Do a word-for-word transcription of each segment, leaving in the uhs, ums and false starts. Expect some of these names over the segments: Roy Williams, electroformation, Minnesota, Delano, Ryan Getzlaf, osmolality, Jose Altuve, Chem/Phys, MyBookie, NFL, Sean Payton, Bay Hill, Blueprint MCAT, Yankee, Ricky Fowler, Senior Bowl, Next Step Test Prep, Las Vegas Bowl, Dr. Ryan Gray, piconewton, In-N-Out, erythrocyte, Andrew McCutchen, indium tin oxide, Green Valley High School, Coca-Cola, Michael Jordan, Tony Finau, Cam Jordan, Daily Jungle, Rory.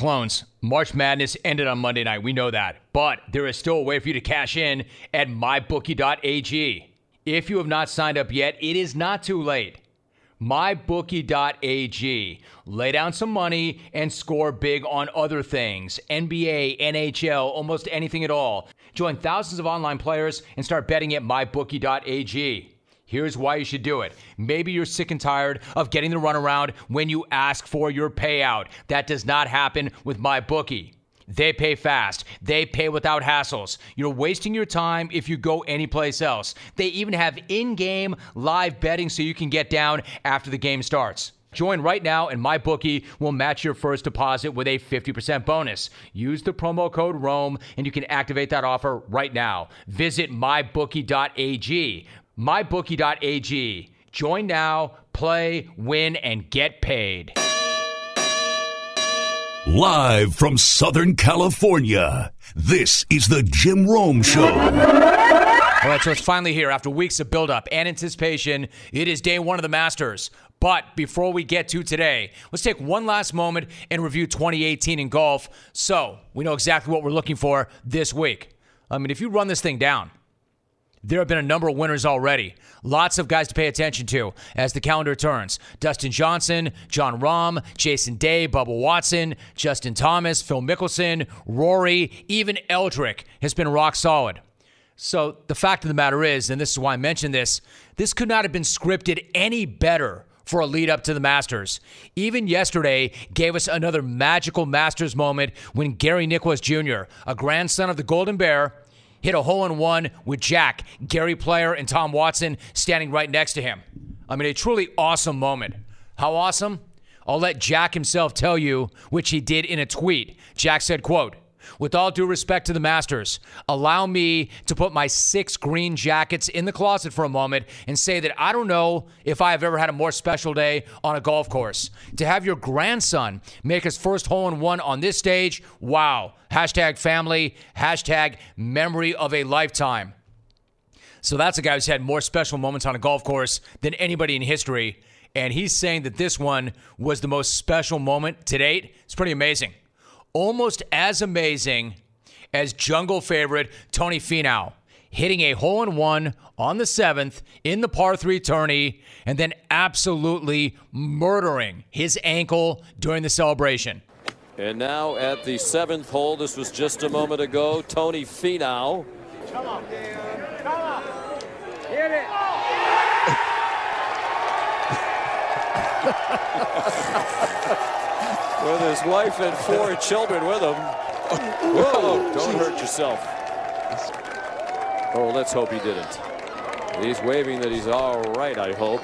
clones. March Madness ended on Monday night. We know that. But there is still a way for you to cash in at my bookie dot a g. If you have not signed up yet, it is not too late. my bookie dot a g. Lay down some money and score big on other things. N B A, N H L, almost anything at all. Join thousands of online players and start betting at my bookie dot a g. Here's why you should do it. Maybe you're sick and tired of getting the runaround when you ask for your payout. That does not happen with MyBookie. They pay fast. They pay without hassles. You're wasting your time if you go anyplace else. They even have in-game live betting so you can get down after the game starts. Join right now and MyBookie will match your first deposit with a fifty percent bonus. Use the promo code ROME and you can activate that offer right now. Visit my bookie dot a g. my bookie dot a g. Join now, play, win, and get paid. Live from Southern California, this is the Jim Rome Show. All right, so it's finally here after weeks of buildup and anticipation. It is day one of the Masters. But before we get to today, let's take one last moment and review twenty eighteen in golf so we know exactly what we're looking for this week. I mean, if you run this thing down, there have been a number of winners already. Lots of guys to pay attention to as the calendar turns. Dustin Johnson, John Rahm, Jason Day, Bubba Watson, Justin Thomas, Phil Mickelson, Rory, even Eldrick has been rock solid. So the fact of the matter is, and this is why I mentioned this, this could not have been scripted any better for a lead up to the Masters. Even yesterday gave us another magical Masters moment when Gary Nicklaus Junior, a grandson of the Golden Bear, hit a hole-in-one with Jack, Gary Player, and Tom Watson standing right next to him. I mean, a truly awesome moment. How awesome? I'll let Jack himself tell you, which he did in a tweet. Jack said, quote, "With all due respect to the Masters, allow me to put my six green jackets in the closet for a moment and say that I don't know if I have ever had a more special day on a golf course. To have your grandson make his first hole-in-one on this stage, wow. Hashtag family, hashtag memory of a lifetime." So that's a guy who's had more special moments on a golf course than anybody in history, and he's saying that this one was the most special moment to date. It's pretty amazing. Almost as amazing as jungle favorite Tony Finau hitting a hole-in-one on the seventh in the par three tourney and then absolutely murdering his ankle during the celebration. And now at the seventh hole, this was just a moment ago, Tony Finau. Come on, come on, hit it. With his wife and four children with him. Whoa, don't hurt yourself. Oh, let's hope he didn't. He's waving that he's all right, I hope.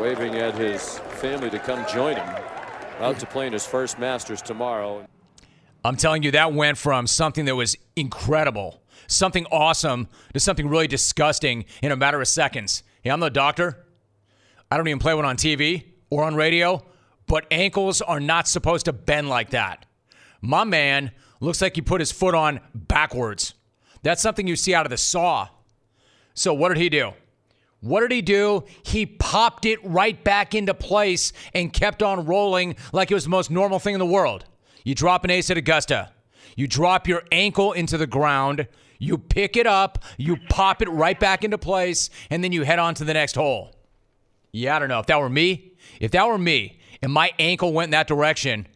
Waving at his family to come join him. Out to play in his first Masters tomorrow. I'm telling you, that went from something that was incredible, something awesome, to something really disgusting in a matter of seconds. Hey, I'm no doctor. I don't even play one on T V or on radio, but ankles are not supposed to bend like that. My man looks like he put his foot on backwards. That's something you see out of the Saw. So what did he do? What did he do? He popped it right back into place and kept on rolling like it was the most normal thing in the world. You drop an ace at Augusta. You drop your ankle into the ground. You pick it up. You pop it right back into place. And then you head on to the next hole. Yeah, I don't know. If that were me, if that were me and my ankle went in that direction,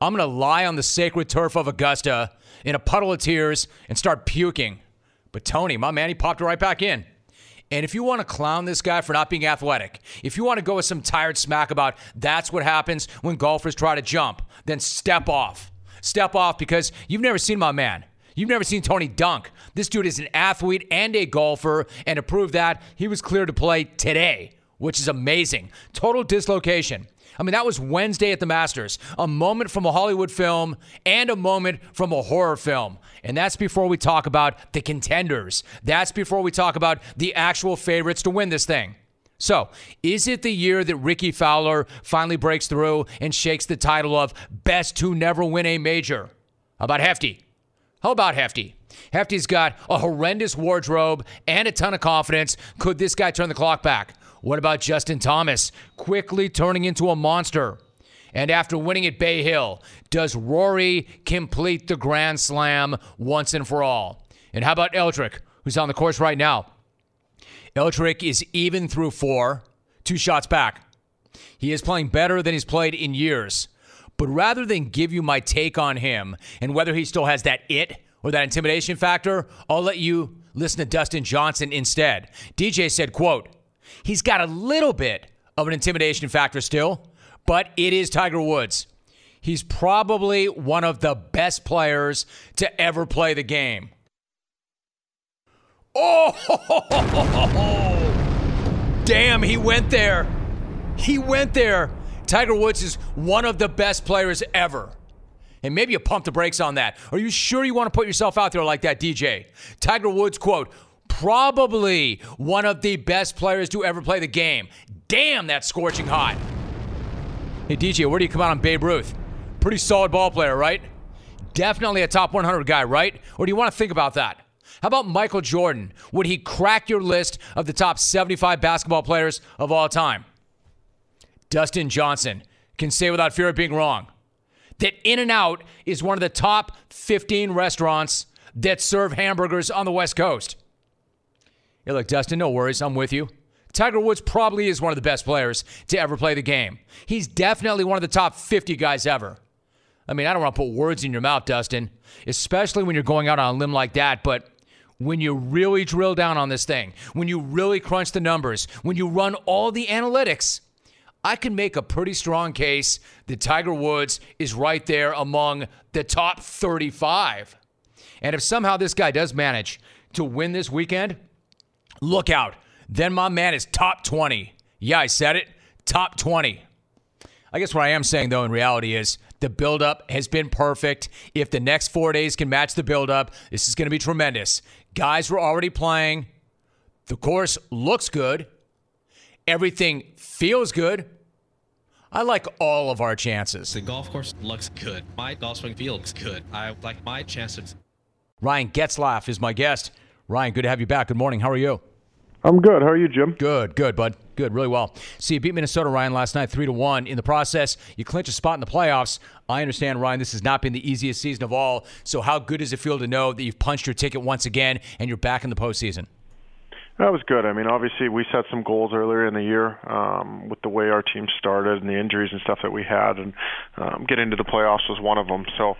I'm going to lie on the sacred turf of Augusta in a puddle of tears and start puking. But Tony, my man, he popped it right back in. And if you want to clown this guy for not being athletic, if you want to go with some tired smack about that's what happens when golfers try to jump, then step off. Step off because you've never seen my man. You've never seen Tony dunk. This dude is an athlete and a golfer. And to prove that, he was cleared to play today, which is amazing. Total dislocation. I mean, that was Wednesday at the Masters. A moment from a Hollywood film and a moment from a horror film. And that's before we talk about the contenders. That's before we talk about the actual favorites to win this thing. So, is it the year that Ricky Fowler finally breaks through and shakes the title of best to never win a major? How about Hefty? How about Hefty? Hefty's got a horrendous wardrobe and a ton of confidence. Could this guy turn the clock back? What about Justin Thomas quickly turning into a monster? And after winning at Bay Hill, does Rory complete the Grand Slam once and for all? And how about Eldrick, who's on the course right now? Eldrick is even through four, two shots back. He is playing better than he's played in years. But rather than give you my take on him and whether he still has that it or that intimidation factor, I'll let you listen to Dustin Johnson instead. D J said, quote, "He's got a little bit of an intimidation factor still, but it is Tiger Woods. He's probably one of the best players to ever play the game." Oh, damn, he went there. He went there. Tiger Woods is one of the best players ever. And maybe you pump the brakes on that. Are you sure you want to put yourself out there like that, D J? Tiger Woods, quote, "probably one of the best players to ever play the game." Damn, that's scorching hot. Hey, D J, where do you come out on Babe Ruth? Pretty solid ball player, right? Definitely a top one hundred guy, right? Or do you want to think about that? How about Michael Jordan? Would he crack your list of the top seventy-five basketball players of all time? Dustin Johnson can say without fear of being wrong that In-N-Out is one of the top fifteen restaurants that serve hamburgers on the West Coast. Yeah, look, Dustin, no worries. I'm with you. Tiger Woods probably is one of the best players to ever play the game. He's definitely one of the top fifty guys ever. I mean, I don't want to put words in your mouth, Dustin, especially when you're going out on a limb like that, but when you really drill down on this thing, when you really crunch the numbers, when you run all the analytics, I can make a pretty strong case that Tiger Woods is right there among the top thirty-five. And if somehow this guy does manage to win this weekend, look out. Then my man is top twenty. Yeah, I said it. Top twenty. I guess what I am saying, though, in reality is the buildup has been perfect. If the next four days can match the buildup, this is going to be tremendous. Guys were already playing. The course looks good. Everything feels good. I like all of our chances. The golf course looks good. My golf swing feels good. I like my chances. Ryan Getzlaf is my guest. Ryan, good to have you back. Good morning. How are you? I'm good. How are you, Jim? Good, good, bud. Good, really well. So you beat Minnesota, Ryan, last night three to one. In the process, you clinch a spot in the playoffs. I understand, Ryan, this has not been the easiest season of all. So how good does it feel to know that you've punched your ticket once again and you're back in the postseason? That was good. I mean, obviously, we set some goals earlier in the year um, with the way our team started and the injuries and stuff that we had, and um, getting into the playoffs was one of them. So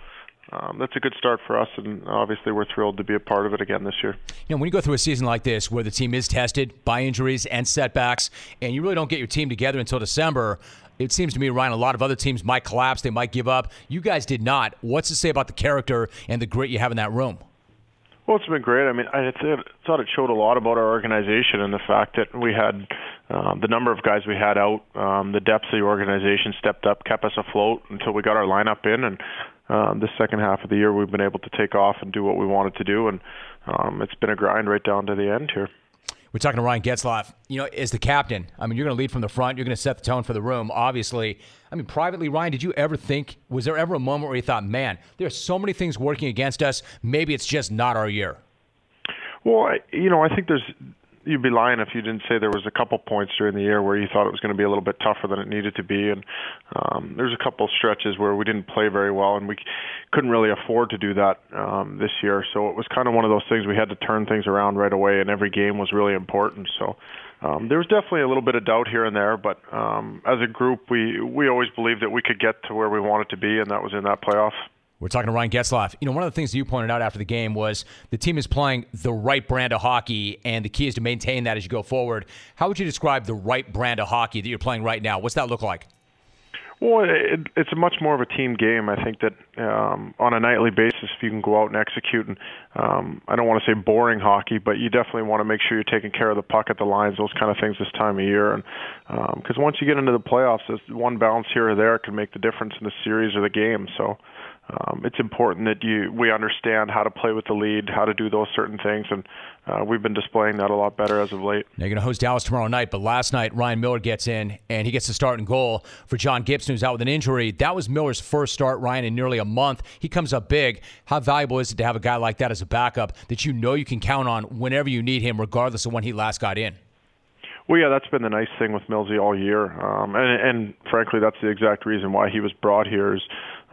um, that's a good start for us, and obviously, we're thrilled to be a part of it again this year. You know, when you go through a season like this where the team is tested by injuries and setbacks, and you really don't get your team together until December, it seems to me, Ryan, a lot of other teams might collapse. They might give up. You guys did not. What's to say about the character and the grit you have in that room? Well, it's been great. I mean, I thought it showed a lot about our organization and the fact that we had um, the number of guys we had out, um, the depth of the organization stepped up, kept us afloat until we got our lineup in. And um, the second half of the year, we've been able to take off and do what we wanted to do. And um, it's been a grind right down to the end here. We're talking to Ryan Getzlaf. You know, as the captain, I mean, you're going to lead from the front. You're going to set the tone for the room, obviously. I mean, privately, Ryan, did you ever think, was there ever a moment where you thought, man, there are so many things working against us, maybe it's just not our year? Well, I, you know, I think there's, you'd be lying if you didn't say there was a couple points during the year where you thought it was going to be a little bit tougher than it needed to be. And um, there's a couple stretches where we didn't play very well, and we couldn't really afford to do that um, this year. So it was kind of one of those things we had to turn things around right away, and every game was really important. So um, there was definitely a little bit of doubt here and there, but um, as a group, we, we always believed that we could get to where we wanted to be, and that was in that playoff. We're talking to Ryan Getzlaf. You know, one of the things that you pointed out after the game was the team is playing the right brand of hockey, and the key is to maintain that as you go forward. How would you describe the right brand of hockey that you're playing right now? What's that look like? Well, it, it's a much more of a team game. I think that um, on a nightly basis, if you can go out and execute, and um, I don't want to say boring hockey, but you definitely want to make sure you're taking care of the puck at the lines, those kind of things this time of year. And because um, once you get into the playoffs, one bounce here or there can make the difference in the series or the game. So um, it's important that you we understand how to play with the lead, how to do those certain things, and uh, we've been displaying that a lot better as of late. Now you're going to host Dallas tomorrow night, but last night Ryan Miller gets in, and he gets the start and goal for John Gibson, who's out with an injury. That was Miller's first start, Ryan, in nearly a month. He comes up big. How valuable is it to have a guy like that as a backup that you know you can count on whenever you need him, regardless of when he last got in? Well, yeah, that's been the nice thing with Millsy all year, um, and, and frankly, that's the exact reason why he was brought here. Is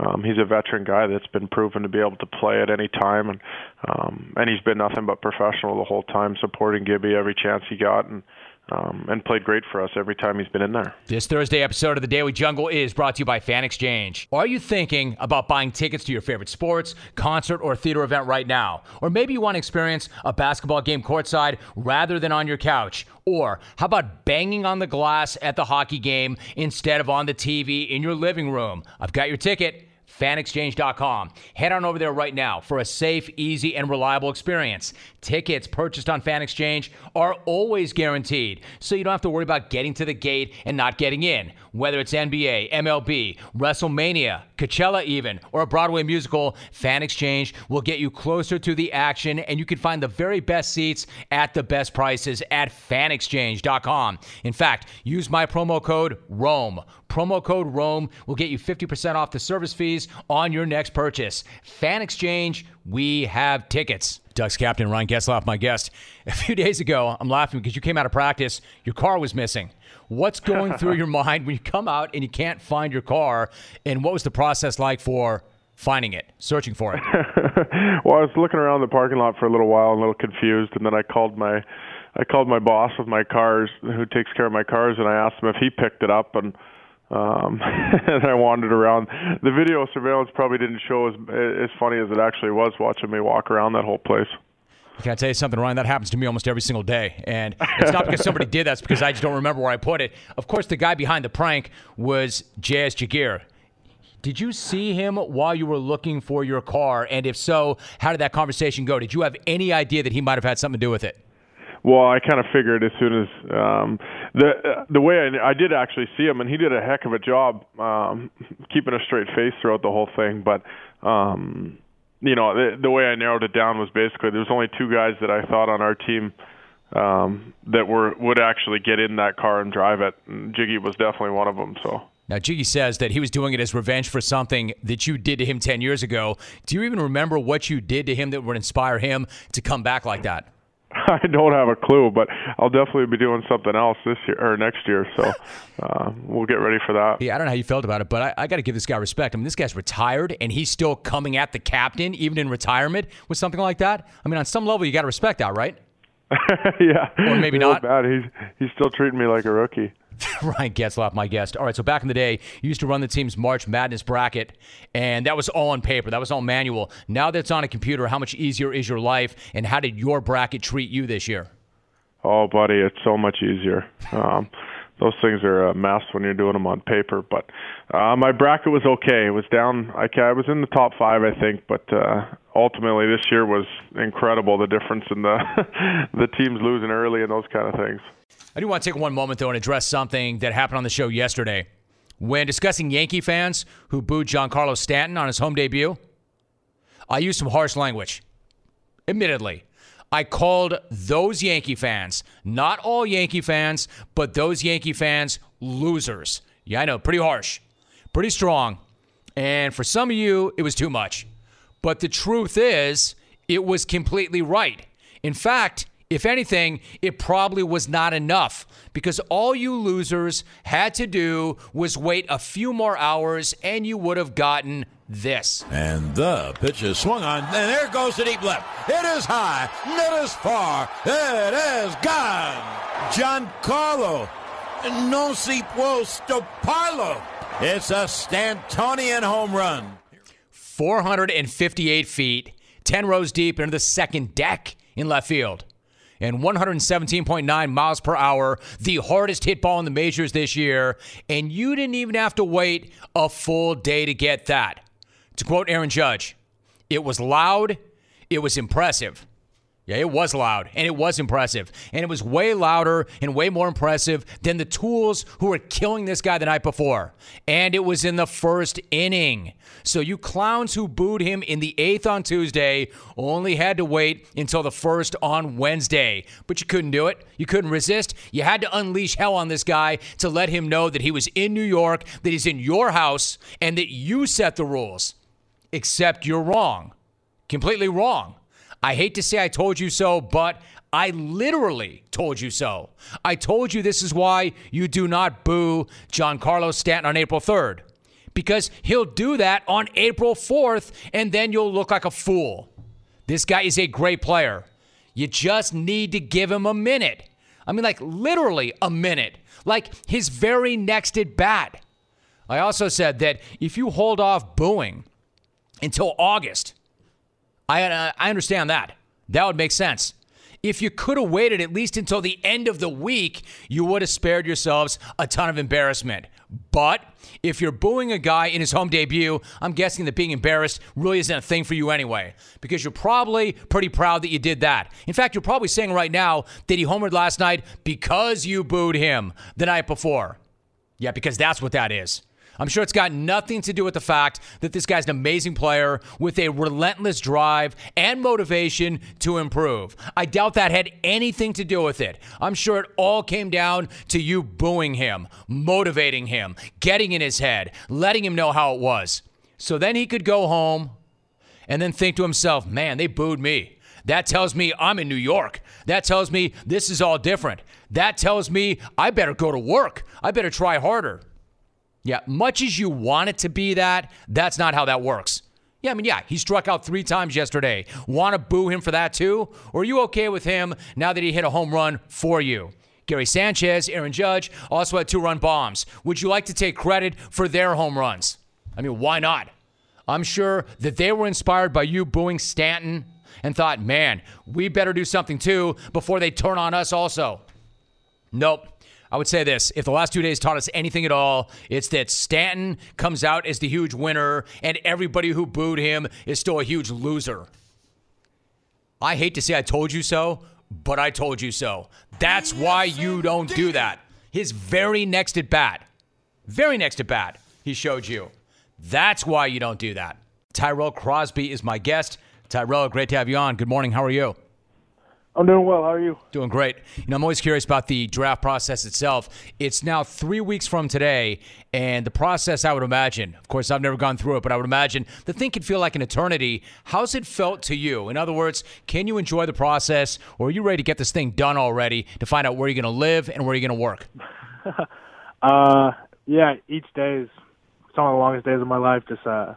um, he's a veteran guy that's been proven to be able to play at any time, and um, and he's been nothing but professional the whole time, supporting Gibby every chance he got, and um, and played great for us every time he's been in there. This Thursday episode of The Daily Jungle is brought to you by FanExchange. Are you thinking about buying tickets to your favorite sports, concert, or theater event right now? Or maybe you want to experience a basketball game courtside rather than on your couch. Or how about banging on the glass at the hockey game instead of on the T V in your living room? I've got your ticket. fan exchange dot com. Head on over there right now for a safe, easy, and reliable experience. Tickets purchased on FanExchange are always guaranteed, so you don't have to worry about getting to the gate and not getting in. Whether it's N B A, M L B, WrestleMania, Coachella even, or a Broadway musical, FanExchange will get you closer to the action, and you can find the very best seats at the best prices at fan exchange dot com. In fact, use my promo code ROME. Promo code ROME will get you fifty percent off the service fees on your next purchase. Fan Exchange, we have tickets. Ducks captain Ryan Getzlaf, my guest. A few days ago, I'm laughing because you came out of practice. Your car was missing. What's going through your mind when you come out and you can't find your car? And what was the process like for finding it, searching for it? Well, I was looking around the parking lot for a little while, a little confused, and then I called my I called my boss with my cars, who takes care of my cars, and I asked him if he picked it up, and Um, and I wandered around. The video surveillance probably didn't show as, as funny as it actually was, watching me walk around that whole place. Can I tell you something, Ryan? That happens to me almost every single day. And it's not because somebody did that. It's because I just don't remember where I put it. Of course, the guy behind the prank was J S. Jiggy. Did you see him while you were looking for your car? And if so, how did that conversation go? Did you have any idea that he might have had something to do with it? Well, I kind of figured as soon as um, the uh, the way I, I did actually see him, and he did a heck of a job um, keeping a straight face throughout the whole thing. But um, you know, the, the way I narrowed it down was basically there was only two guys that I thought on our team um, that were would actually get in that car and drive it. And Jiggy was definitely one of them. So now Jiggy says that he was doing it as revenge for something that you did to him ten years ago. Do you even remember what you did to him that would inspire him to come back like that? I don't have a clue, but I'll definitely be doing something else this year or next year, so uh, we'll get ready for that. Yeah, I don't know how you felt about it, but I, I got to give this guy respect. I mean, this guy's retired, and he's still coming at the captain, even in retirement, with something like that. I mean, on some level, you got to respect that, right? Yeah. Or maybe not. Bad. He's, he's still treating me like a rookie. Ryan Getzlaf, my guest. All right, so back in the day, you used to run the team's March Madness bracket, and that was all on paper. That was all manual. Now that it's on a computer, how much easier is your life, and how did your bracket treat you this year? Oh, buddy, it's so much easier. Um, those things are a mess when you're doing them on paper. But uh, my bracket was okay. It was down. I, I was in the top five, I think, but uh, ultimately this year was incredible, the difference in the the teams losing early and those kind of things. I do want to take one moment, though, and address something that happened on the show yesterday. When discussing Yankee fans who booed Giancarlo Stanton on his home debut, I used some harsh language. Admittedly, I called those Yankee fans, not all Yankee fans, but those Yankee fans losers. Yeah, I know, pretty harsh, pretty strong. And for some of you, it was too much. But the truth is, it was completely right. In fact, if anything, it probably was not enough because all you losers had to do was wait a few more hours and you would have gotten this. And the pitch is swung on, and there goes the deep left. It is high, it is far, it is gone. Giancarlo, non si può stopparlo. It's a Stantonian home run. four hundred fifty-eight feet, ten rows deep into the second deck in left field. And one seventeen point nine miles per hour, the hardest hit ball in the majors this year. And you didn't even have to wait a full day to get that. To quote Aaron Judge, it was loud, it was impressive. Yeah, it was loud, and it was impressive. And it was way louder and way more impressive than the tools who were killing this guy the night before. And it was in the first inning. So you clowns who booed him in the eighth on Tuesday only had to wait until the first on Wednesday. But you couldn't do it. You couldn't resist. You had to unleash hell on this guy to let him know that he was in New York, that he's in your house, and that you set the rules. Except you're wrong. Completely wrong. I hate to say I told you so, but I literally told you so. I told you this is why you do not boo Giancarlo Stanton on April third, because he'll do that on April fourth, and then you'll look like a fool. This guy is a great player. You just need to give him a minute. I mean, like literally a minute, like his very next at bat. I also said that if you hold off booing until August, I uh, I understand that. That would make sense. If you could have waited at least until the end of the week, you would have spared yourselves a ton of embarrassment. But if you're booing a guy in his home debut, I'm guessing that being embarrassed really isn't a thing for you anyway, because you're probably pretty proud that you did that. In fact, you're probably saying right now that he homered last night because you booed him the night before. Yeah, because that's what that is. I'm sure it's got nothing to do with the fact that this guy's an amazing player with a relentless drive and motivation to improve. I doubt that had anything to do with it. I'm sure it all came down to you booing him, motivating him, getting in his head, letting him know how it was. So then he could go home and then think to himself, man, they booed me. That tells me I'm in New York. That tells me this is all different. That tells me I better go to work. I better try harder. Yeah, much as you want it to be that, that's not how that works. Yeah, I mean, yeah, he struck out three times yesterday. Want to boo him for that too? Or are you okay with him now that he hit a home run for you? Gary Sanchez, Aaron Judge also had two-run bombs. Would you like to take credit for their home runs? I mean, why not? I'm sure that they were inspired by you booing Stanton and thought, man, we better do something too before they turn on us also. Nope. I would say this, if the last two days taught us anything at all, it's that Stanton comes out as the huge winner and everybody who booed him is still a huge loser. I hate to say I told you so, but I told you so. That's why you don't do that. His very next at bat, very next at bat, he showed you. That's why you don't do that. Tyrell Crosby is my guest. Tyrell, great to have you on. Good morning. How are you? I'm doing well. How are you? Doing great. You know, I'm always curious about the draft process itself. It's now three weeks from today, and the process, I would imagine, of course, I've never gone through it, but I would imagine the thing could feel like an eternity. How's it felt to you? In other words, can you enjoy the process, or are you ready to get this thing done already to find out where you're going to live and where you're going to work? uh, yeah, each day is some of the longest days of my life, just uh,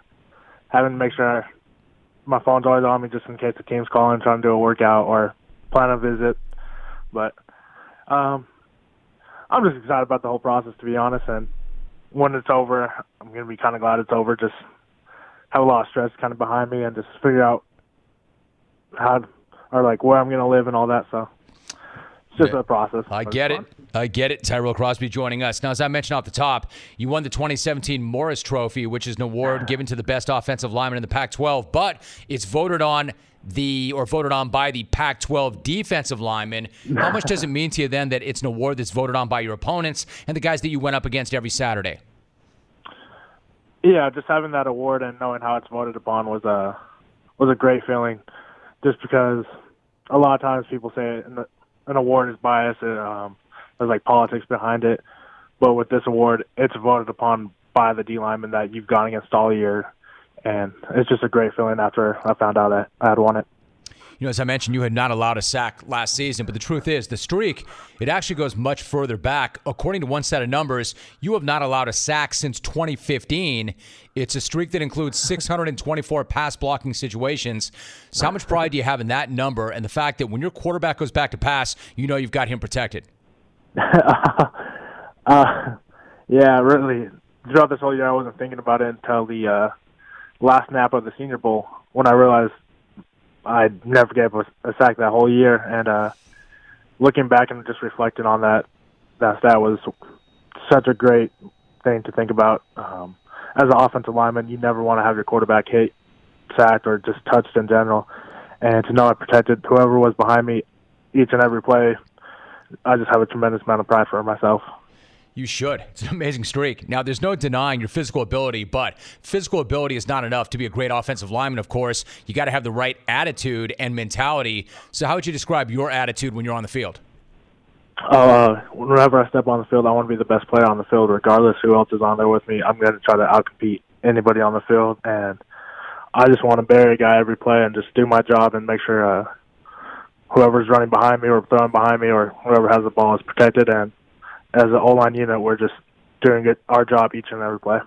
having to make sure I, my phone's always on me just in case the team's calling, trying to do a workout or plan a visit, but um, I'm just excited about the whole process, to be honest, and when it's over, I'm going to be kind of glad it's over, just have a lot of stress kind of behind me and just figure out how, or like where I'm going to live and all that, so it's just okay. A process. I get it. I get it. Tyrell Crosby joining us. Now, as I mentioned off the top, you won the twenty seventeen Morris Trophy, which is an award given to the best offensive lineman in the Pac twelve, but it's voted on the or voted on by the Pac twelve defensive lineman. How much does it mean to you then that it's an award that's voted on by your opponents and the guys that you went up against every Saturday? Yeah, just having that award and knowing how it's voted upon was a was a great feeling, just because a lot of times people say an, an award is biased and um, there's like politics behind it, but with this award, it's voted upon by the D lineman that you've gone against all year. And it's just a great feeling after I found out that I had won it. You know, as I mentioned, you had not allowed a sack last season, but the truth is the streak, it actually goes much further back. According to one set of numbers, you have not allowed a sack since twenty fifteen. It's a streak that includes six hundred twenty-four pass blocking situations. So how much pride do you have in that number and the fact that when your quarterback goes back to pass, you know you've got him protected? uh, yeah, really. Throughout this whole year, I wasn't thinking about it until the uh, – last nap of the Senior Bowl when I realized I'd never gave a, a sack that whole year. And uh, looking back and just reflecting on that, that stat was such a great thing to think about. Um, as an offensive lineman, you never want to have your quarterback hit, sacked, or just touched in general. And to know I protected whoever was behind me each and every play, I just have a tremendous amount of pride for myself. You should. It's an amazing streak. Now, there's no denying your physical ability, but physical ability is not enough to be a great offensive lineman, of course. You got to have the right attitude and mentality. So how would you describe your attitude when you're on the field? Uh, whenever I step on the field, I want to be the best player on the field. Regardless who else is on there with me, I'm going to try to outcompete anybody on the field. And I just want to bury a guy every play and just do my job and make sure uh, whoever's running behind me or throwing behind me or whoever has the ball is protected. And as an O-line unit, we're just doing it, our job each and every play.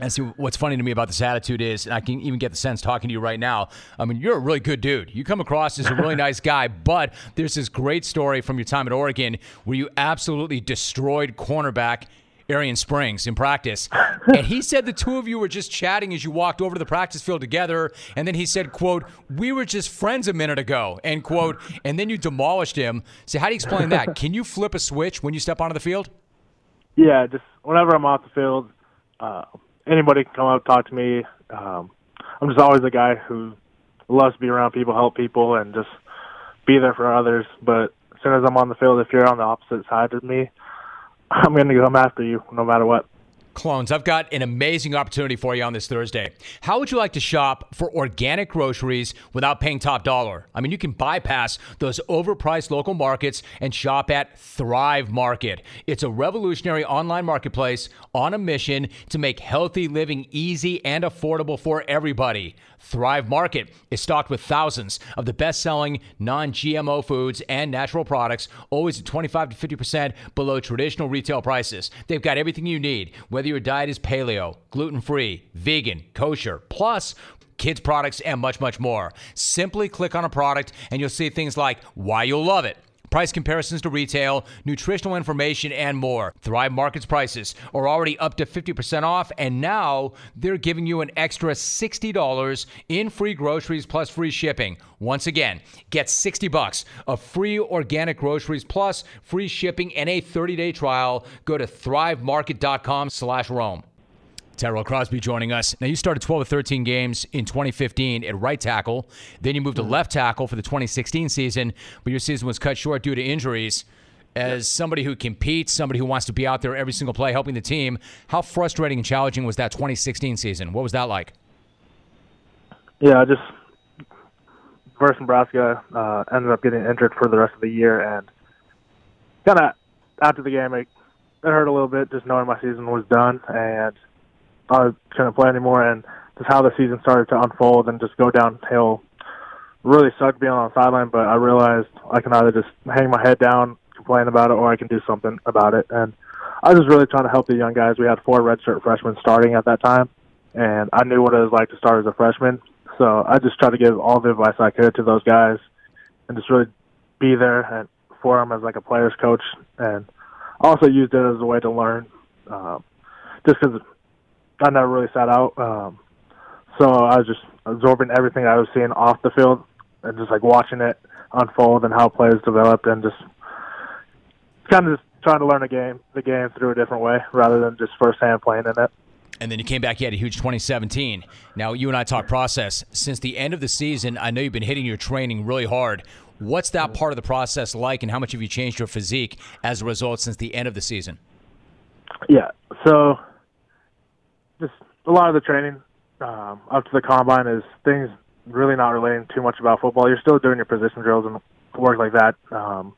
And see, what's funny to me about this attitude is, and I can even get the sense talking to you right now, I mean, you're a really good dude. You come across as a really nice guy, but there's this great story from your time at Oregon where you absolutely destroyed cornerback Arian Springs in practice. And he said the two of you were just chatting as you walked over to the practice field together. And then he said, quote, we were just friends a minute ago, end quote. And then you demolished him. So how do you explain that? Can you flip a switch when you step onto the field? Yeah, just whenever I'm off the field, uh, anybody can come up, talk to me. Um, I'm just always a guy who loves to be around people, help people, and just be there for others. But as soon as I'm on the field, if you're on the opposite side of me, I'm going to come after you no matter what. Clones, I've got an amazing opportunity for you on this Thursday. How would you like to shop for organic groceries without paying top dollar? I mean, you can bypass those overpriced local markets and shop at Thrive Market. It's a revolutionary online marketplace on a mission to make healthy living easy and affordable for everybody. Thrive Market is stocked with thousands of the best-selling non-G M O foods and natural products, always at twenty-five to fifty percent below traditional retail prices. They've got everything you need, whether your diet is paleo, gluten-free, vegan, kosher, plus kids' products and much, much more. Simply click on a product and you'll see things like why you'll love it, price comparisons to retail, nutritional information, and more. Thrive Market's prices are already up to fifty percent off, and now they're giving you an extra sixty dollars in free groceries plus free shipping. Once again, get sixty bucks of free organic groceries plus free shipping and a thirty-day trial. Go to thrivemarket.com slash Rome. Tyrell Crosby joining us. Now, you started twelve or thirteen games in twenty fifteen at right tackle. Then you moved to left tackle for the twenty sixteen season, but your season was cut short due to injuries. As somebody who competes, somebody who wants to be out there every single play helping the team, how frustrating and challenging was that twenty sixteen season? What was that like? Yeah, just versus Nebraska, uh, ended up getting injured for the rest of the year. And kind of after the game, it, it hurt a little bit just knowing my season was done. And I couldn't play anymore, and just how the season started to unfold and just go downhill really sucked being on the sideline. But I realized I can either just hang my head down, complain about it, or I can do something about it. And I was just really trying to help the young guys. We had four redshirt freshmen starting at that time, and I knew what it was like to start as a freshman. So I just tried to give all the advice I could to those guys and just really be there and for them as like a player's coach. And I also used it as a way to learn, uh, just because I never really sat out, um, so I was just absorbing everything I was seeing off the field and just like watching it unfold and how players developed, and just kind of just trying to learn the game, the game through a different way rather than just firsthand playing in it. And then you came back, you had a huge twenty seventeen. Now, you and I talk process. Since the end of the season, I know you've been hitting your training really hard. What's that part of the process like, and how much have you changed your physique as a result since the end of the season? Yeah, so just a lot of the training um, up to the combine is things really not relating too much about football. You're still doing your position drills and work like that. Um,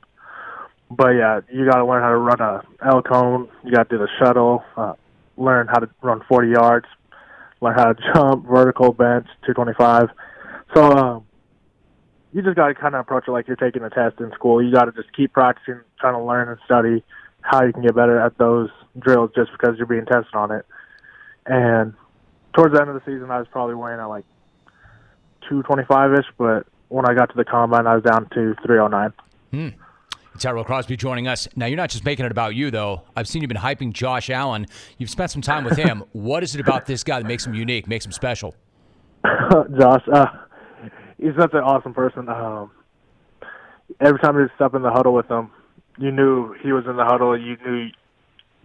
but, yeah, you got to learn how to run a L-cone. You got to do the shuttle, uh, learn how to run forty yards, learn how to jump, vertical, bench, two twenty-five. So um, you just got to kind of approach it like you're taking a test in school. You got to just keep practicing, trying to learn and study how you can get better at those drills just because you're being tested on it. And towards the end of the season, I was probably weighing at like two twenty-five-ish, but when I got to the combine, I was down to three oh nine. Hmm. Tyrell Crosby joining us. Now, you're not just making it about you, though. I've seen you've been hyping Josh Allen. You've spent some time with him. What is it about this guy that makes him unique, makes him special? Josh, uh, he's such an awesome person. Um, every time you step in the huddle with him, you knew he was in the huddle. You knew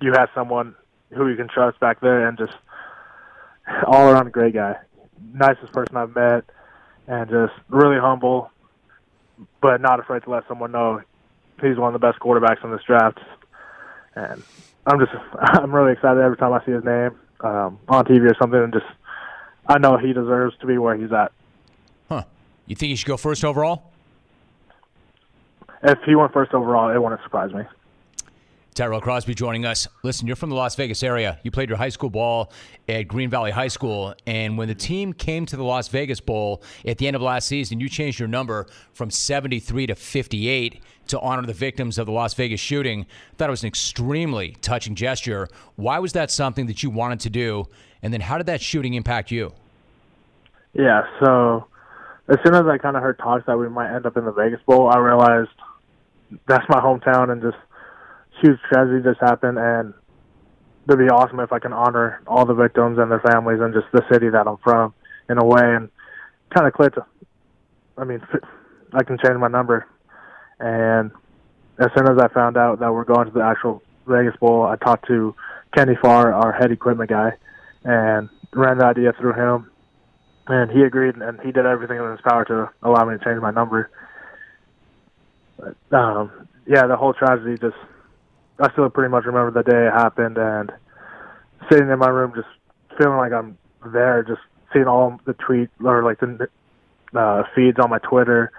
you had someone who you can trust back there, and just all around great guy. Nicest person I've met, and just really humble, but not afraid to let someone know he's one of the best quarterbacks in this draft. And I'm just, I'm really excited every time I see his name um, on T V or something, and just, I know he deserves to be where he's at. Huh. You think he should go first overall? If he went first overall, it wouldn't surprise me. Tyrell Crosby joining us. Listen, you're from the Las Vegas area. You played your high school ball at Green Valley High School, and when the team came to the Las Vegas Bowl at the end of last season, you changed your number from seventy-three to fifty-eight to honor the victims of the Las Vegas shooting. I thought it was an extremely touching gesture. Why was that something that you wanted to do, and then how did that shooting impact you? Yeah, so as soon as I kind of heard talks that we might end up in the Vegas Bowl, I realized that's my hometown and just huge tragedy just happened, and it'd be awesome if I can honor all the victims and their families and just the city that I'm from in a way, and kind of clicked. I mean, I can change my number, and as soon as I found out that we're going to the actual Vegas Bowl, I talked to Kenny Farr, our head equipment guy, and ran the idea through him, and he agreed, and he did everything in his power to allow me to change my number. But, um, yeah, the whole tragedy just... I still pretty much remember the day it happened, and sitting in my room just feeling like I'm there, just seeing all the tweets or like the uh, feeds on my Twitter.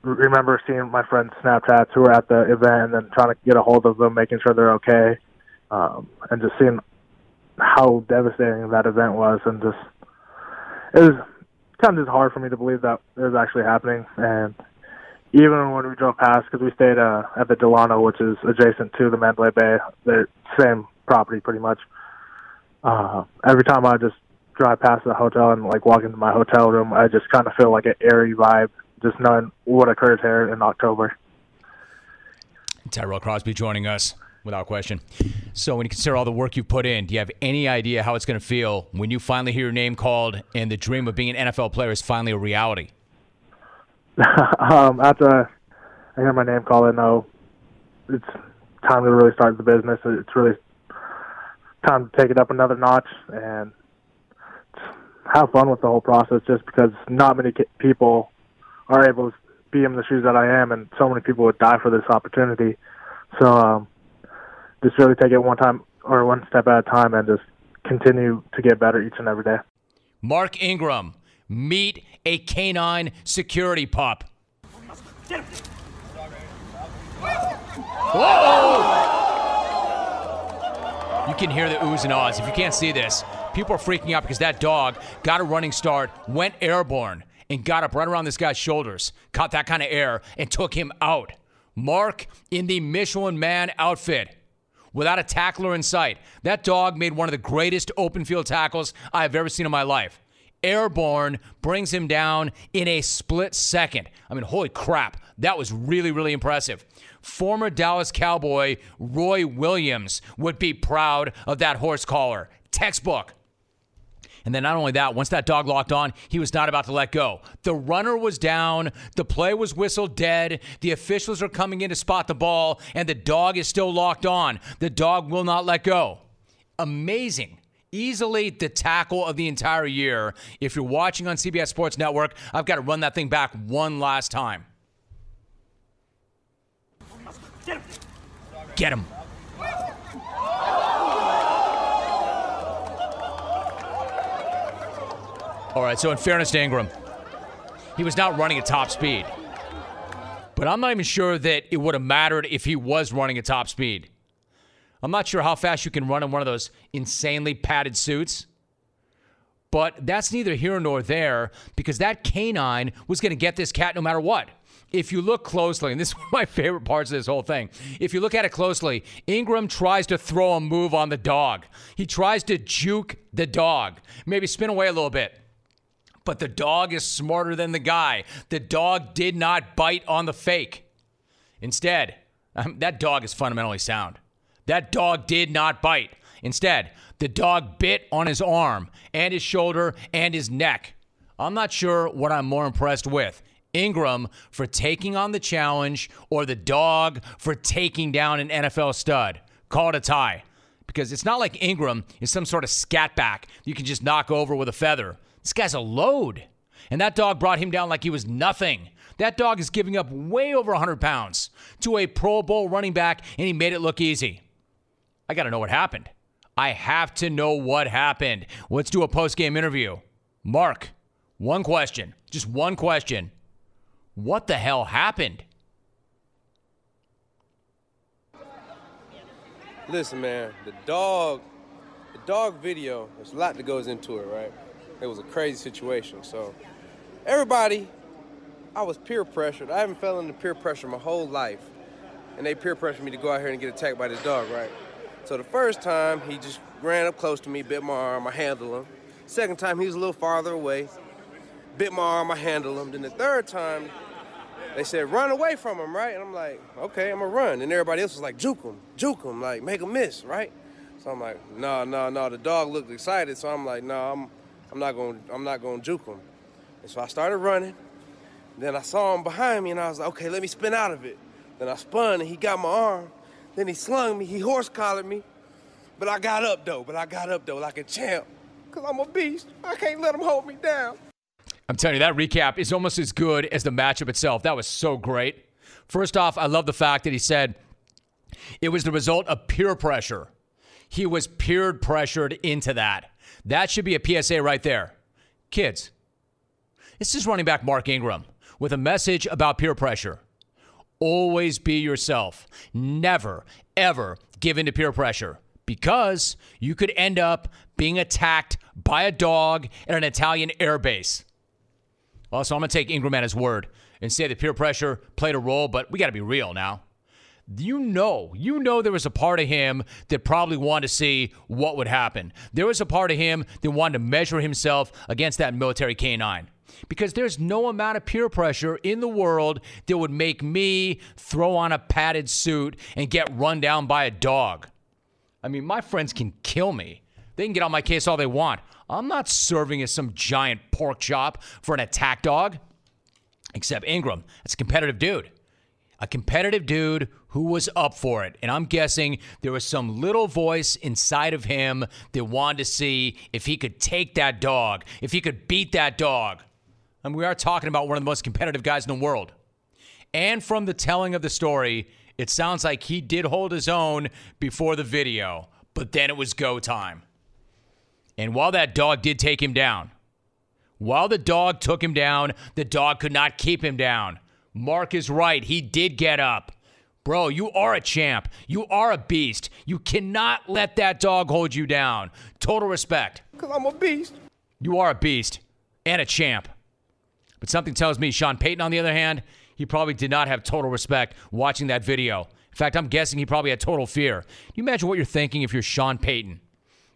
Remember seeing my friends' Snapchats who were at the event and then trying to get a hold of them, making sure they're okay, um, and just seeing how devastating that event was. And just, it was kind of just hard for me to believe that it was actually happening. And even when we drove past, because we stayed uh, at the Delano, which is adjacent to the Mandalay Bay, the same property pretty much. Uh, every time I just drive past the hotel and like walk into my hotel room, I just kind of feel like an airy vibe, just knowing what occurred here in October. Tyrell Crosby joining us, without question. So when you consider all the work you put in, do you have any idea how it's going to feel when you finally hear your name called and the dream of being an N F L player is finally a reality? um, after I hear my name called, I know it's time to really start the business. It's really time to take it up another notch and have fun with the whole process, just because not many people are able to be in the shoes that I am, and so many people would die for this opportunity. So um, just really take it one time or one step at a time and just continue to get better each and every day. Mark Ingram. Meet a canine security pup. Whoa! You can hear the oohs and ahs. If you can't see this, people are freaking out because that dog got a running start, went airborne, and got up right around this guy's shoulders, caught that kind of air, and took him out. Mark in the Michelin Man outfit, without a tackler in sight. That dog made one of the greatest open field tackles I have ever seen in my life. Airborne, brings him down in a split second. I mean, holy crap. That was really, really impressive. Former Dallas Cowboy Roy Williams would be proud of that horse collar. Textbook. And then not only that, once that dog locked on, he was not about to let go. The runner was down. The play was whistled dead. The officials are coming in to spot the ball, and the dog is still locked on. The dog will not let go. Amazing. Easily the tackle of the entire year. If you're watching on C B S Sports Network, I've got to run that thing back one last time. Get him. Get him. All right, so in fairness to Ingram, he was not running at top speed. But I'm not even sure that it would have mattered if he was running at top speed. I'm not sure how fast you can run in one of those insanely padded suits, but that's neither here nor there, because that canine was going to get this cat no matter what. If you look closely, and this is one of my favorite parts of this whole thing, if you look at it closely, Ingram tries to throw a move on the dog. He tries to juke the dog, maybe spin away a little bit. But the dog is smarter than the guy. The dog did not bite on the fake. Instead, um, that dog is fundamentally sound. That dog did not bite. Instead, the dog bit on his arm and his shoulder and his neck. I'm not sure what I'm more impressed with. Ingram for taking on the challenge, or the dog for taking down an N F L stud. Call it a tie. Because it's not like Ingram is some sort of scatback you can just knock over with a feather. This guy's a load. And that dog brought him down like he was nothing. That dog is giving up way over one hundred pounds to a Pro Bowl running back, and he made it look easy. I got to know what happened. I have to know what happened. Let's do a post-game interview. Mark, one question. Just one question. What the hell happened? Listen, man, the dog, the dog video, there's a lot that goes into it, right? It was a crazy situation. So everybody, I was peer pressured. I haven't fell into peer pressure my whole life. And they peer pressured me to go out here and get attacked by this dog, right? So the first time, he just ran up close to me, bit my arm, I handled him. Second time, he was a little farther away. Bit my arm, I handled him. Then the third time, they said, run away from him, right? And I'm like, okay, I'm gonna run. And everybody else was like, juke him, juke him, like make him miss, right? So I'm like, no, no, no, the dog looked excited. So I'm like, no, I'm, I'm not gonna, I'm not gonna juke him. And so I started running. Then I saw him behind me and I was like, okay, let me spin out of it. Then I spun and he got my arm. Then he slung me, he horse collared me. But I got up though, but I got up though like a champ. Cause I'm a beast, I can't let him hold me down. I'm telling you, that recap is almost as good as the matchup itself. That was so great. First off, I love the fact that he said it was the result of peer pressure. He was peer pressured into that. That should be a P S A right there. Kids, this is running back Mark Ingram with a message about peer pressure. Always be yourself. Never, ever give in to peer pressure because you could end up being attacked by a dog at an Italian airbase. Also, I'm going to take Ingram at his word and say that peer pressure played a role, but we got to be real now. You know, you know there was a part of him that probably wanted to see what would happen. There was a part of him that wanted to measure himself against that military canine. Because there's no amount of peer pressure in the world that would make me throw on a padded suit and get run down by a dog. I mean, my friends can kill me. They can get on my case all they want. I'm not serving as some giant pork chop for an attack dog. Except Ingram. That's a competitive dude. A competitive dude who was up for it. And I'm guessing there was some little voice inside of him that wanted to see if he could take that dog, if he could beat that dog. And we are talking about one of the most competitive guys in the world. And from the telling of the story, it sounds like he did hold his own before the video. But then it was go time. And while that dog did take him down, while the dog took him down, the dog could not keep him down. Mark is right. He did get up. Bro, you are a champ. You are a beast. You cannot let that dog hold you down. Total respect. Because I'm a beast. You are a beast and a champ. But something tells me Sean Payton, on the other hand, he probably did not have total respect watching that video. In fact, I'm guessing he probably had total fear. Can you imagine what you're thinking if you're Sean Payton?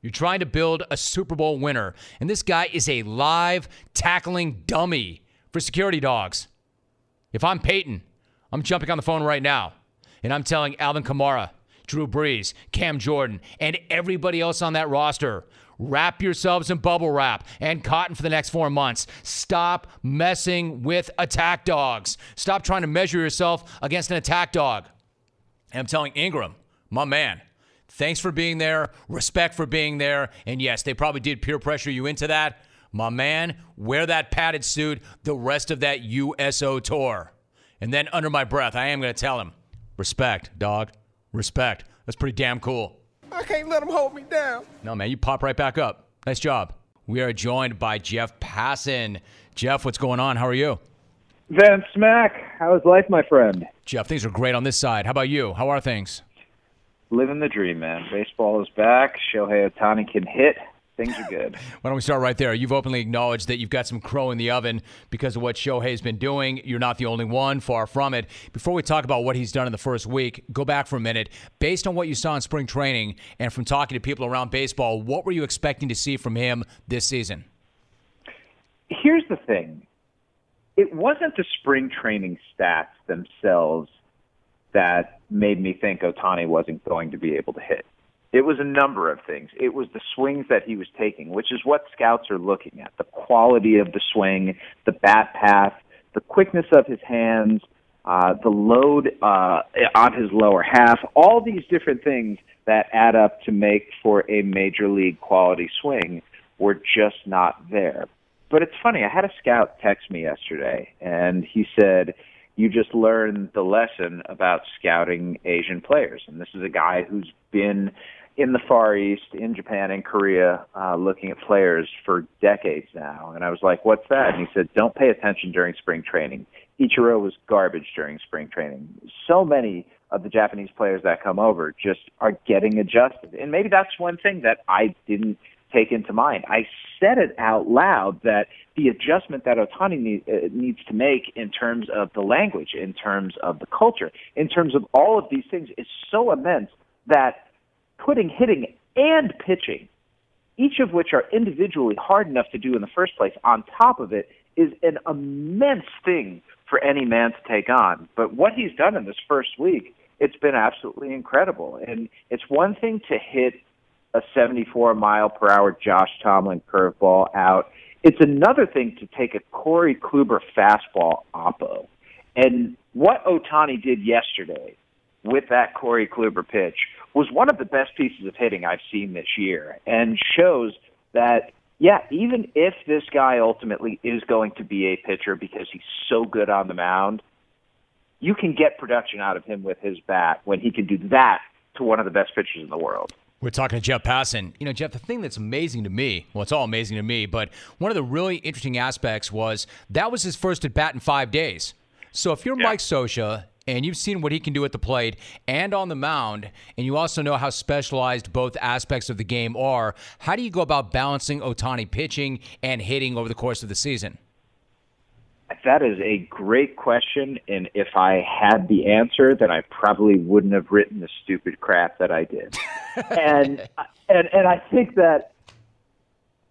You're trying to build a Super Bowl winner, and this guy is a live tackling dummy for security dogs. If I'm Peyton, I'm jumping on the phone right now, and I'm telling Alvin Kamara, Drew Brees, Cam Jordan, and everybody else on that roster, wrap yourselves in bubble wrap and cotton for the next four months. Stop messing with attack dogs. Stop trying to measure yourself against an attack dog. And I'm telling Ingram, my man, thanks for being there, respect for being there, and yes, they probably did peer pressure you into that. My man, wear that padded suit the rest of that U S O tour. And then under my breath, I am going to tell him, respect, dog, respect. That's pretty damn cool. I can't let him hold me down. No, man, you pop right back up. Nice job. We are joined by Jeff Passan. Jeff, what's going on? How are you? Vince Mac, how is life, my friend? Jeff, things are great on this side. How about you? How are things? Living the dream, man. Baseball is back. Shohei Ohtani can hit. Things are good. Why don't we start right there? You've openly acknowledged that you've got some crow in the oven because of what Shohei's been doing. You're not the only one. Far from it. Before we talk about what he's done in the first week, go back for a minute. Based on what you saw in spring training and from talking to people around baseball, what were you expecting to see from him this season? Here's the thing. It wasn't the spring training stats themselves that made me think Ohtani wasn't going to be able to hit. It was a number of things. It was the swings that he was taking, which is what scouts are looking at, the quality of the swing, the bat path, the quickness of his hands, uh, the load uh, on his lower half, all these different things that add up to make for a major league quality swing were just not there. But it's funny. I had a scout text me yesterday, and he said, you just learned the lesson about scouting Asian players. And this is a guy who's been in the Far East, in Japan and Korea, uh, looking at players for decades now. And I was like, what's that? And he said, don't pay attention during spring training. Ichiro was garbage during spring training. So many of the Japanese players that come over just are getting adjusted. And maybe that's one thing that I didn't take into mind. I said it out loud that the adjustment that Ohtani need, uh, needs to make in terms of the language, in terms of the culture, in terms of all of these things is so immense that putting hitting and pitching, each of which are individually hard enough to do in the first place, on top of it is an immense thing for any man to take on. But what he's done in this first week, it's been absolutely incredible. And it's one thing to hit a seventy-four mile per hour Josh Tomlin curveball out. It's another thing to take a Corey Kluber fastball oppo. And what Ohtani did yesterday with that Corey Kluber pitch was one of the best pieces of hitting I've seen this year, and shows that, yeah, even if this guy ultimately is going to be a pitcher because he's so good on the mound, you can get production out of him with his bat when he can do that to one of the best pitchers in the world. We're talking to Jeff Passan. You know, Jeff, the thing that's amazing to me, well, it's all amazing to me, but one of the really interesting aspects was that was his first at-bat in five days. So if you're yeah. Mike Scioscia, and you've seen what he can do at the plate and on the mound, and you also know how specialized both aspects of the game are, how do you go about balancing Ohtani pitching and hitting over the course of the season? That is a great question, and if I had the answer, then I probably wouldn't have written the stupid crap that I did. and, and and I think that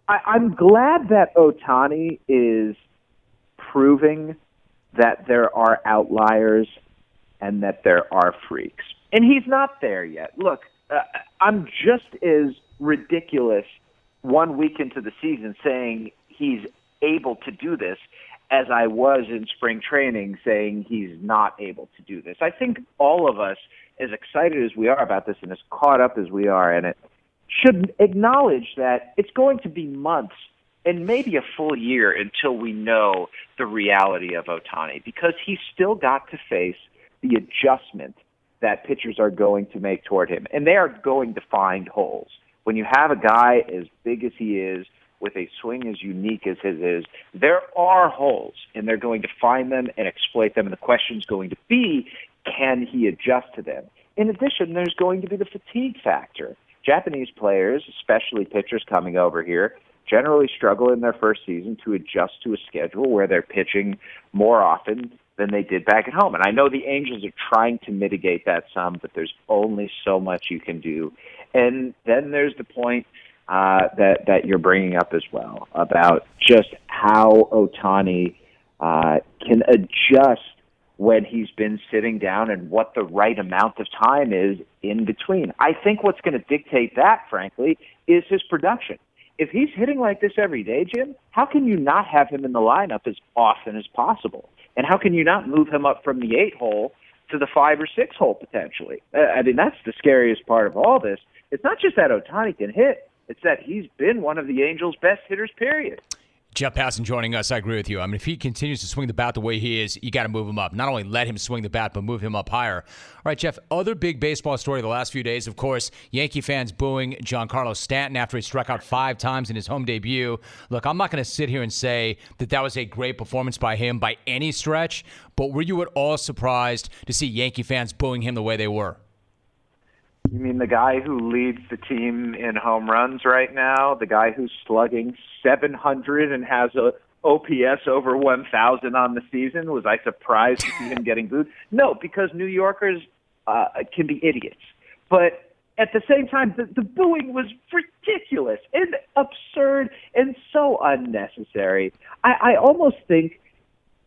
I, I'm glad that Ohtani is proving that there are outliers and that there are freaks. And he's not there yet. Look, uh, I'm just as ridiculous one week into the season saying he's able to do this as I was in spring training saying he's not able to do this. I think all of us, as excited as we are about this and as caught up as we are in it, should acknowledge that it's going to be months and maybe a full year until we know the reality of Ohtani, because he's still got to face the adjustment that pitchers are going to make toward him. And they are going to find holes. When you have a guy as big as he is, with a swing as unique as his is, there are holes, and they're going to find them and exploit them. And the question's going to be, can he adjust to them? In addition, there's going to be the fatigue factor. Japanese players, especially pitchers coming over here, generally struggle in their first season to adjust to a schedule where they're pitching more often than they did back at home. And I know the Angels are trying to mitigate that some, but there's only so much you can do. And then there's the point Uh, that, that you're bringing up as well about just how Ohtani uh, can adjust when he's been sitting down and what the right amount of time is in between. I think what's going to dictate that, frankly, is his production. If he's hitting like this every day, Jim, how can you not have him in the lineup as often as possible? And how can you not move him up from the eight hole to the five or six hole potentially? Uh, I mean, that's the scariest part of all this. It's not just that Ohtani can hit. It's that he's been one of the Angels' best hitters, period. Jeff Passan joining us. I agree with you. I mean, if he continues to swing the bat the way he is, you got to move him up. Not only let him swing the bat, but move him up higher. All right, Jeff, other big baseball story of the last few days, of course, Yankee fans booing Giancarlo Stanton after he struck out five times in his home debut. Look, I'm not going to sit here and say that that was a great performance by him by any stretch, but were you at all surprised to see Yankee fans booing him the way they were? You mean the guy who leads the team in home runs right now, the guy who's slugging seven hundred and has a O P S over one thousand on the season? Was I surprised to see him getting booed? No, because New Yorkers uh, can be idiots. But at the same time, the, the booing was ridiculous and absurd and so unnecessary. I, I almost think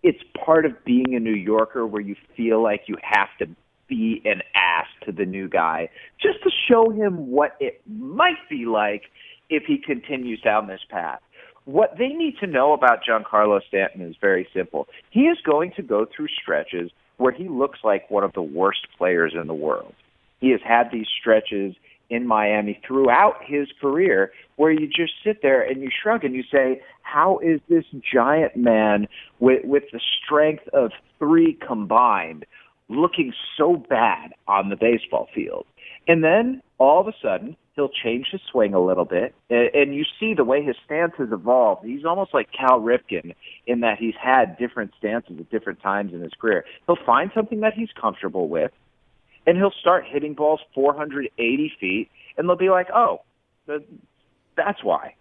it's part of being a New Yorker where you feel like you have to be an ass to the new guy just to show him what it might be like if he continues down this path. What they need to know about Giancarlo Stanton is very simple. He is going to go through stretches where he looks like one of the worst players in the world. He has had these stretches in Miami throughout his career where you just sit there and you shrug and you say, how is this giant man with, with the strength of three combined looking so bad on the baseball field? And then all of a sudden, he'll change his swing a little bit, and you see the way his stance has evolved. He's almost like Cal Ripken in that he's had different stances at different times in his career. He'll find something that he's comfortable with, and he'll start hitting balls four hundred eighty feet, and they'll be like, oh, that's why.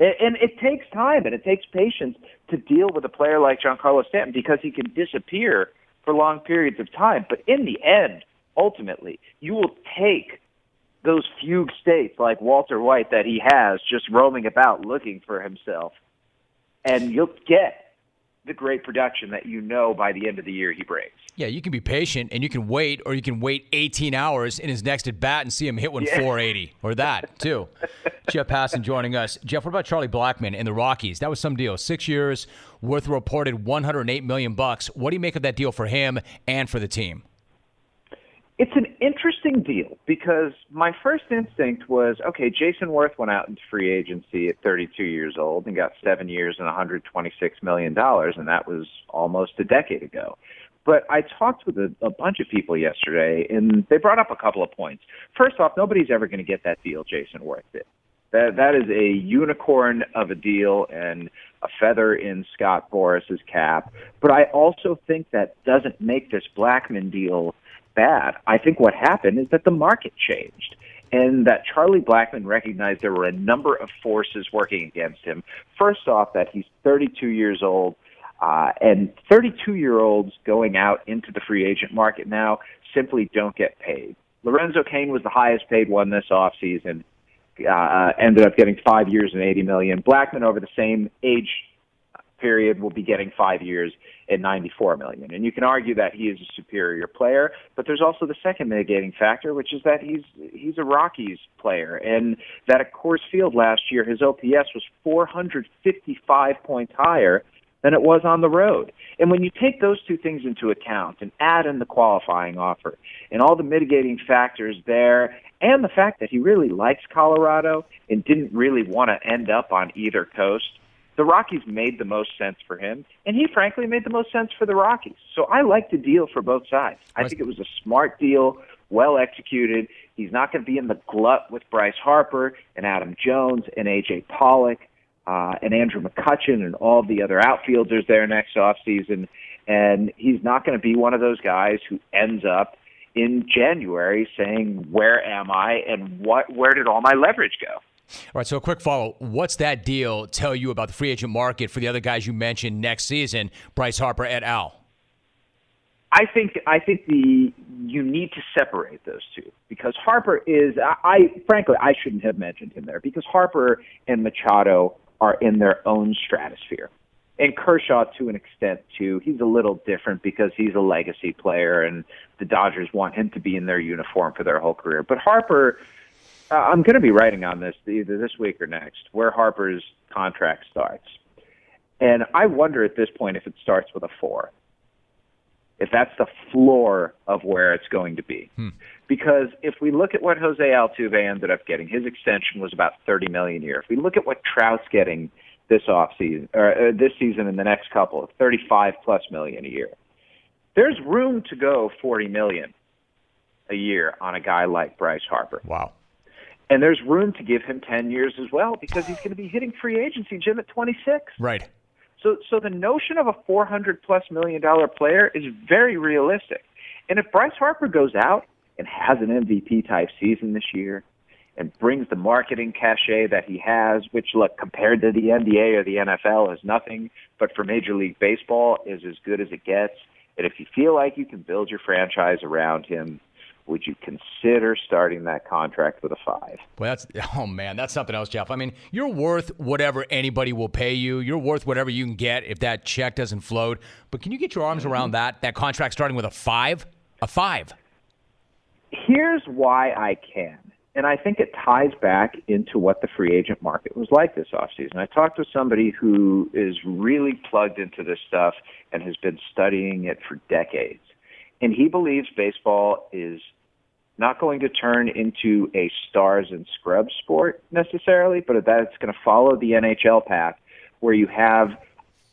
And it takes time, and it takes patience to deal with a player like Giancarlo Stanton because he can disappear for long periods of time. But in the end, ultimately, you will take those fugue states like Walter White that he has just roaming about looking for himself, and you'll get the great production that you know by the end of the year he brings. Yeah, you can be patient, and you can wait, or you can wait eighteen hours in his next at-bat and see him hit one yeah. four eighty, or that, too. Jeff Passan joining us. Jeff, what about Charlie Blackman and the Rockies? That was some deal. Six years, worth a reported one hundred eight million dollars. What do you make of that deal for him and for the team? It's an interesting deal because my first instinct was, okay, Jason Worth went out into free agency at thirty-two years old and got seven years and one hundred twenty-six million dollars, and that was almost a decade ago. But I talked with a, a bunch of people yesterday, and they brought up a couple of points. First off, nobody's ever going to get that deal Jason Worth did. That, that is a unicorn of a deal and a feather in Scott Boris's cap. But I also think that doesn't make this Blackman deal bad. I think what happened is that the market changed and that Charlie Blackman recognized there were a number of forces working against him. First off, that he's thirty-two years old, uh, and thirty-two-year-olds going out into the free agent market now simply don't get paid. Lorenzo Cain was the highest-paid one this offseason, uh, ended up getting five years and eighty million dollars. Blackman, over the same age period, will be getting five years and ninety-four million dollars. And you can argue that he is a superior player, but there's also the second mitigating factor, which is that he's he's a Rockies player, and that at Coors Field last year, his O P S was four hundred fifty-five points higher than it was on the road. And when you take those two things into account and add in the qualifying offer and all the mitigating factors there, and the fact that he really likes Colorado and didn't really want to end up on either coast, the Rockies made the most sense for him, and he, frankly, made the most sense for the Rockies. So I like the deal for both sides. I think it was a smart deal, well executed. He's not going to be in the glut with Bryce Harper and Adam Jones and A J. Pollock uh, and Andrew McCutchen and all the other outfielders there next offseason. And he's not going to be one of those guys who ends up in January saying, where am I and what? Where did all my leverage go? All right, so a quick follow. What's that deal tell you about the free agent market for the other guys you mentioned next season, Bryce Harper et al.? I think I think the you need to separate those two because Harper is I, I frankly I shouldn't have mentioned him there because Harper and Machado are in their own stratosphere. And Kershaw, to an extent, too, he's a little different because he's a legacy player and the Dodgers want him to be in their uniform for their whole career. But Harper, Uh, I'm going to be writing on this either this week or next, where Harper's contract starts. And I wonder at this point if it starts with a four, if that's the floor of where it's going to be. Hmm. Because if we look at what Jose Altuve ended up getting, his extension was about thirty million dollars a year. If we look at what Trout's getting this offseason, or uh, this season and the next couple, thirty-five plus million dollars a year, there's room to go forty million dollars a year on a guy like Bryce Harper. Wow. And there's room to give him ten years as well because he's going to be hitting free agency, Jim, at twenty-six. Right. So so the notion of a four hundred plus million dollar player is very realistic. And if Bryce Harper goes out and has an M V P-type season this year and brings the marketing cachet that he has, which, look, compared to the N B A or the N F L is nothing, but for Major League Baseball is as good as it gets. And if you feel like you can build your franchise around him, would you consider starting that contract with a five? Well, that's oh man, that's something else, Jeff. I mean, you're worth whatever anybody will pay you. You're worth whatever you can get if that check doesn't float. But can you get your arms around that? That contract starting with a five, a five. Here's why I can, and I think it ties back into what the free agent market was like this offseason. I talked with somebody who is really plugged into this stuff and has been studying it for decades, and he believes baseball is not going to turn into a stars and scrubs sport necessarily, but that it's going to follow the N H L path where you have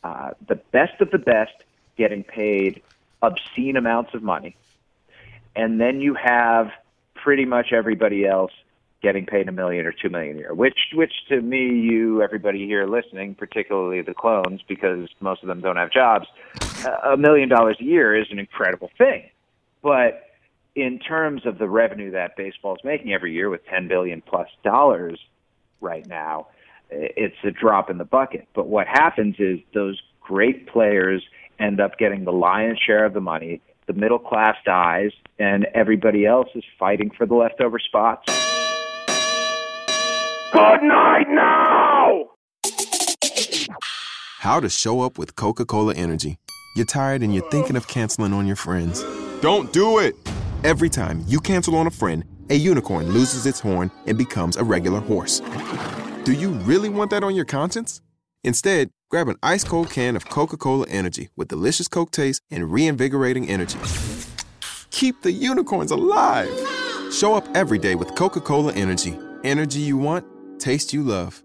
uh, the best of the best getting paid obscene amounts of money, and then you have pretty much everybody else getting paid a million or two million a year, which, which to me, you, everybody here listening, particularly the clones, because most of them don't have jobs, a million dollars a year is an incredible thing. But in terms of the revenue that baseball is making every year with ten billion plus dollars right now, it's a drop in the bucket. But what happens is those great players end up getting the lion's share of the money. The middle class dies, and everybody else is fighting for the leftover spots. Good night now! How to show up with Coca-Cola Energy. You're tired and you're thinking of canceling on your friends. Don't do it! Every time you cancel on a friend, a unicorn loses its horn and becomes a regular horse. Do you really want that on your conscience? Instead, grab an ice-cold can of Coca-Cola Energy with delicious Coke taste and reinvigorating energy. Keep the unicorns alive. Show up every day with Coca-Cola Energy. Energy you want, taste you love.